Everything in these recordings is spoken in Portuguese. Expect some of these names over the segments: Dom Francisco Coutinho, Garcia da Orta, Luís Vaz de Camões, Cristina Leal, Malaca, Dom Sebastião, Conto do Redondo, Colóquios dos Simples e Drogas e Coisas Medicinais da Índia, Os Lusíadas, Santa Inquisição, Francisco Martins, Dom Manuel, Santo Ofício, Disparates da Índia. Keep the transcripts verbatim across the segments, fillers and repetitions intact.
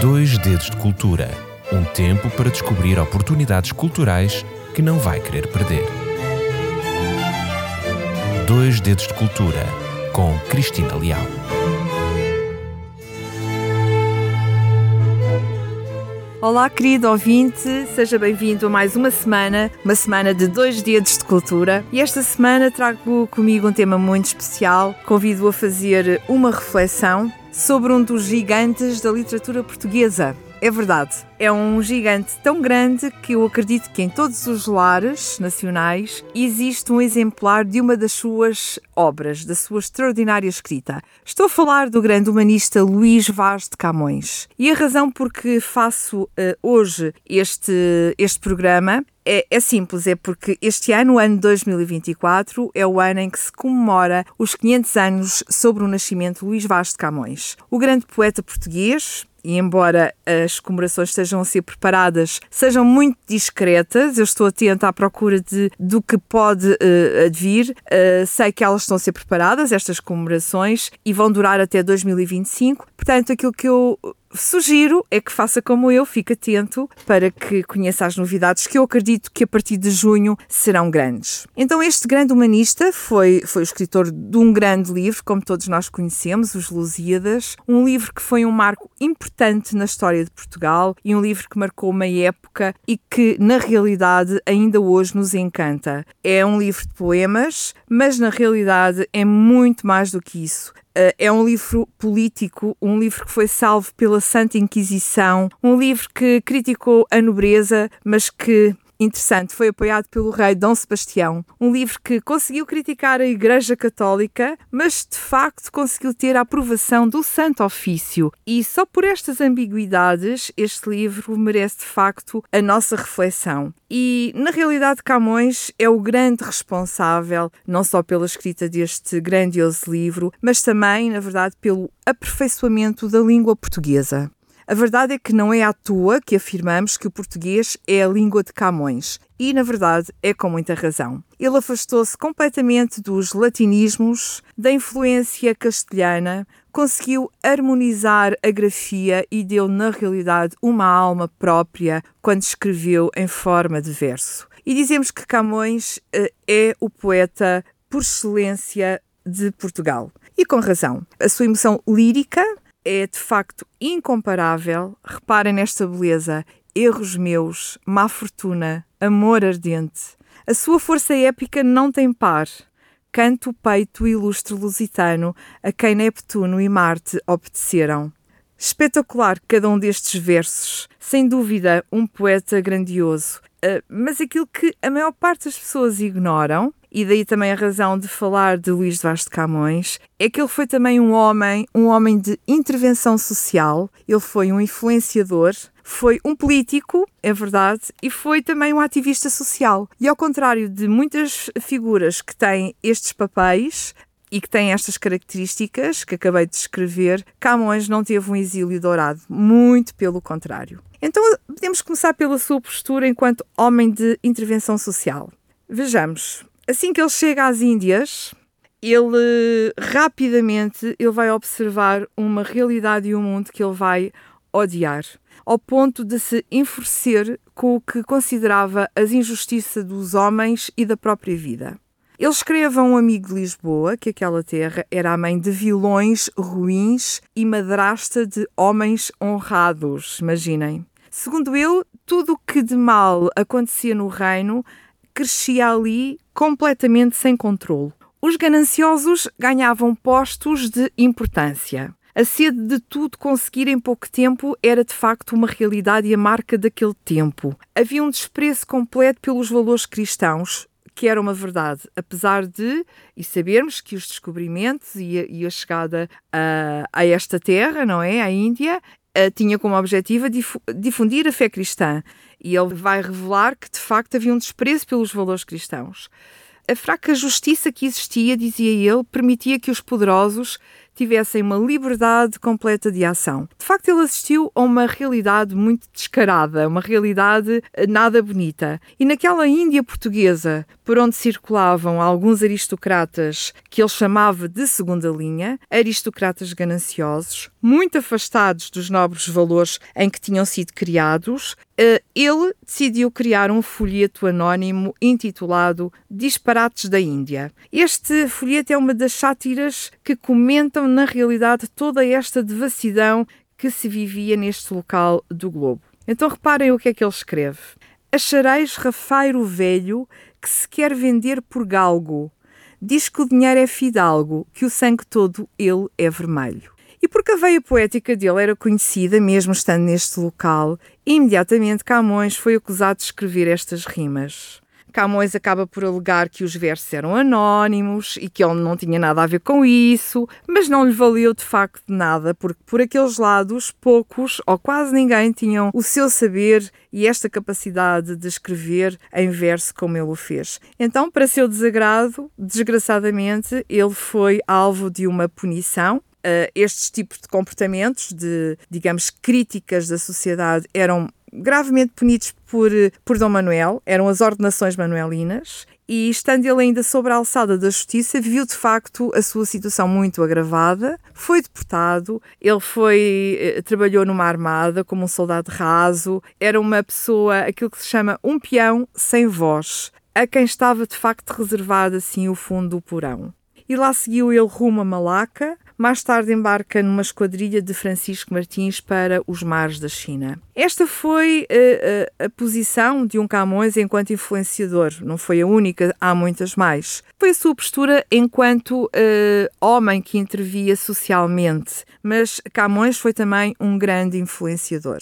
Dois dedos de cultura. Um tempo para descobrir oportunidades culturais que não vai querer perder. Dois dedos de cultura com Cristina Leal. Olá, querido ouvinte, seja bem-vindo a mais uma semana, uma semana de dois dedos de cultura. E esta semana trago comigo um tema muito especial. Convido-o a fazer uma reflexão sobre um dos gigantes da literatura portuguesa. É verdade, é um gigante tão grande que eu acredito que em todos os lares nacionais existe um exemplar de uma das suas obras, da sua extraordinária escrita. Estou a falar do grande humanista Luís Vaz de Camões. E a razão por que faço uh, hoje este, este programa é, é simples, é porque este ano, o ano dois mil e vinte e quatro, é o ano em que se comemora os quinhentos anos sobre o nascimento de Luís Vaz de Camões. O grande poeta português, e embora as comemorações estejam a ser preparadas, sejam muito discretas, eu estou atenta à procura de, do que pode uh, advir. Uh, sei que elas estão a ser preparadas, estas comemorações, e vão durar até dois mil e vinte e cinco. Portanto, aquilo que eu sugiro é que faça como eu, fique atento para que conheça as novidades que eu acredito que a partir de junho serão grandes. Então este grande humanista foi, foi o escritor de um grande livro, como todos nós conhecemos, Os Lusíadas, um livro que foi um marco importante na história de Portugal e um livro que marcou uma época e que na realidade ainda hoje nos encanta. É um livro de poemas, mas na realidade é muito mais do que isso. É um livro político, um livro que foi salvo pela Santa Inquisição, um livro que criticou a nobreza, mas que, interessante, foi apoiado pelo rei Dom Sebastião. Um livro que conseguiu criticar a Igreja Católica, mas de facto conseguiu ter a aprovação do Santo Ofício. E só por estas ambiguidades, este livro merece de facto a nossa reflexão. E, na realidade, Camões é o grande responsável, não só pela escrita deste grandioso livro, mas também, na verdade, pelo aperfeiçoamento da língua portuguesa. A verdade é que não é à toa que afirmamos que o português é a língua de Camões. E, na verdade, é com muita razão. Ele afastou-se completamente dos latinismos, da influência castelhana, conseguiu harmonizar a grafia e deu, na realidade, uma alma própria quando escreveu em forma de verso. E dizemos que Camões eh, é o poeta por excelência de Portugal. E com razão. A sua emoção lírica é, de facto, incomparável. Reparem nesta beleza. Erros meus, má fortuna, amor ardente. A sua força épica não tem par. Canto o peito ilustre lusitano, a quem Neptuno e Marte obedeceram. Espetacular cada um destes versos. Sem dúvida, um poeta grandioso. Uh, mas aquilo que a maior parte das pessoas ignoram, e daí também a razão de falar de Luís Vaz de Camões, é que ele foi também um homem, um homem de intervenção social, ele foi um influenciador, foi um político, é verdade, e foi também um ativista social. E ao contrário de muitas figuras que têm estes papéis e que têm estas características que acabei de descrever, Camões não teve um exílio dourado, muito pelo contrário. Então podemos começar pela sua postura enquanto homem de intervenção social. Vejamos. Assim que ele chega às Índias, ele rapidamente ele vai observar uma realidade e um mundo que ele vai odiar, ao ponto de se enfurecer com o que considerava as injustiças dos homens e da própria vida. Ele escreve a um amigo de Lisboa que aquela terra era a mãe de vilões ruins e madrasta de homens honrados, imaginem. Segundo ele, tudo o que de mal acontecia no reino crescia ali completamente sem controlo. Os gananciosos ganhavam postos de importância. A sede de tudo conseguir em pouco tempo era de facto uma realidade e a marca daquele tempo. Havia um desprezo completo pelos valores cristãos, que era uma verdade, apesar de, e sabermos que os descobrimentos e a, e a chegada a, a esta terra, não é, à Índia, a, tinha como objetivo a difu- difundir a fé cristã. E ele vai revelar que, de facto, havia um desprezo pelos valores cristãos. A fraca justiça que existia, dizia ele, permitia que os poderosos tivessem uma liberdade completa de ação. De facto, ele assistiu a uma realidade muito descarada, uma realidade nada bonita. E naquela Índia portuguesa, por onde circulavam alguns aristocratas que ele chamava de segunda linha, aristocratas gananciosos, muito afastados dos nobres valores em que tinham sido criados, ele decidiu criar um folheto anónimo intitulado Disparates da Índia. Este folheto é uma das sátiras que comentam, na realidade, toda esta devassidão que se vivia neste local do globo. Então reparem o que é que ele escreve. Achareis rafeiro velho que se quer vender por galgo. Diz que o dinheiro é fidalgo, que o sangue todo ele é vermelho. E porque a veia poética dele era conhecida, mesmo estando neste local, imediatamente Camões foi acusado de escrever estas rimas. Camões acaba por alegar que os versos eram anónimos e que ele não tinha nada a ver com isso, mas não lhe valeu de facto nada, porque por aqueles lados poucos ou quase ninguém tinham o seu saber e esta capacidade de escrever em verso como ele o fez. Então, para seu desagrado, desgraçadamente, ele foi alvo de uma punição. Uh, estes tipos de comportamentos, de, digamos, críticas da sociedade, eram gravemente punidos por, por Dom Manuel, eram as ordenações manuelinas, e estando ele ainda sobre a alçada da justiça, viu de facto a sua situação muito agravada, foi deportado, ele foi, trabalhou numa armada como um soldado raso, era uma pessoa, aquilo que se chama um peão sem voz, a quem estava de facto reservado assim o fundo do porão. E lá seguiu ele rumo a Malaca. Mais tarde embarca numa esquadrilha de Francisco Martins para os mares da China. Esta foi a, a, a posição de um Camões enquanto influenciador. Não foi a única, há muitas mais. Foi a sua postura enquanto uh, homem que intervia socialmente. Mas Camões foi também um grande influenciador.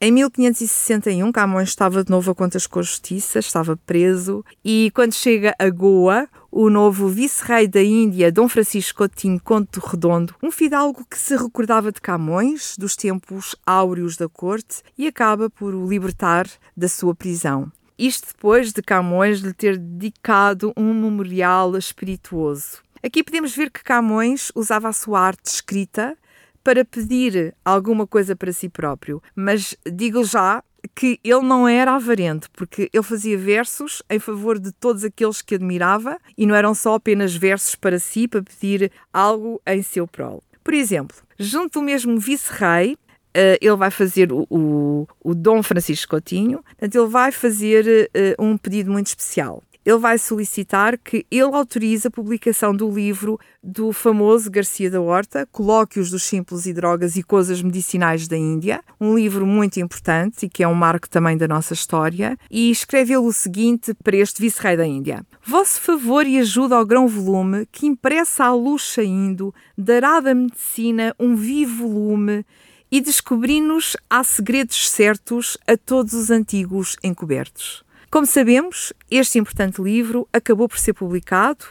Em mil quinhentos e sessenta e um, Camões estava de novo a contas com a justiça, estava preso. E quando chega a Goa, o novo vice-rei da Índia, Dom Francisco Coutinho, Conto do Redondo, um fidalgo que se recordava de Camões, dos tempos áureos da corte, e acaba por o libertar da sua prisão. Isto depois de Camões lhe ter dedicado um memorial espirituoso. Aqui podemos ver que Camões usava a sua arte escrita para pedir alguma coisa para si próprio, mas digo já que ele não era avarento, porque ele fazia versos em favor de todos aqueles que admirava e não eram só apenas versos para si, para pedir algo em seu prol. Por exemplo, junto do mesmo vice-rei, ele vai fazer o, o, o Dom Francisco Coutinho, ele vai fazer um pedido muito especial. Ele vai solicitar que ele autorize a publicação do livro do famoso Garcia da Orta, Colóquios dos Simples e Drogas e Coisas Medicinais da Índia, um livro muito importante e que é um marco também da nossa história, e escreveu o seguinte para este vice-rei da Índia. Vosso favor e ajuda ao grão volume que impressa à luz saindo, dará da medicina um vivo lume e descobri-nos há segredos certos a todos os antigos encobertos. Como sabemos, este importante livro acabou por ser publicado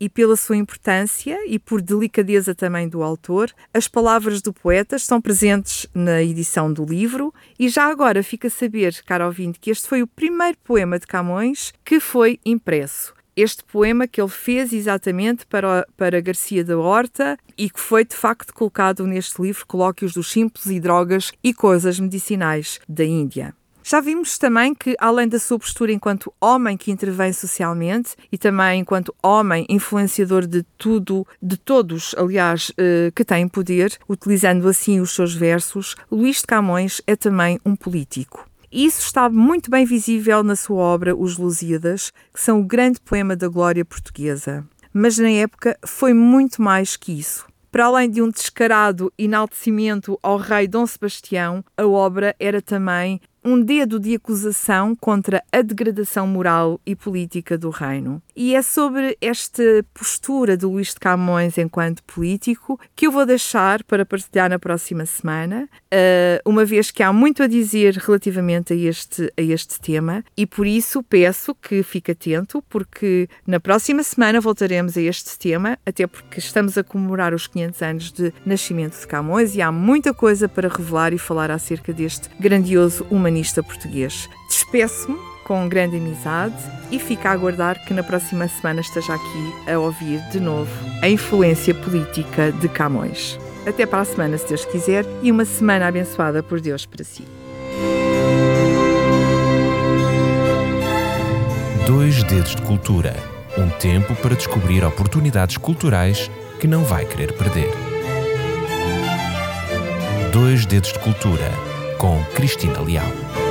e pela sua importância e por delicadeza também do autor, as palavras do poeta estão presentes na edição do livro e já agora fica a saber, caro ouvinte, que este foi o primeiro poema de Camões que foi impresso. Este poema que ele fez exatamente para, para Garcia da Orta e que foi de facto colocado neste livro Colóquios dos Simples e Drogas e Coisas Medicinais da Índia. Já vimos também que, além da sua postura enquanto homem que intervém socialmente e também enquanto homem influenciador de tudo, de todos, aliás, que tem poder, utilizando assim os seus versos, Luís de Camões é também um político. Isso está muito bem visível na sua obra Os Lusíadas, que são o grande poema da glória portuguesa. Mas na época foi muito mais que isso. Para além de um descarado enaltecimento ao rei Dom Sebastião, a obra era também um dedo de acusação contra a degradação moral e política do reino. E é sobre esta postura de Luís de Camões enquanto político que eu vou deixar para partilhar na próxima semana, uma vez que há muito a dizer relativamente a este, a este tema, e por isso peço que fique atento, porque na próxima semana voltaremos a este tema, até porque estamos a comemorar os quinhentos anos de nascimento de Camões e há muita coisa para revelar e falar acerca deste grandioso humanista português. Despeço-me com grande amizade e fico a aguardar que na próxima semana esteja aqui a ouvir de novo a influência política de Camões. Até para a semana, se Deus quiser, e uma semana abençoada por Deus para si. Dois Dedos de Cultura. Um tempo para descobrir oportunidades culturais que não vai querer perder. Dois Dedos de Cultura, com Cristina Leal.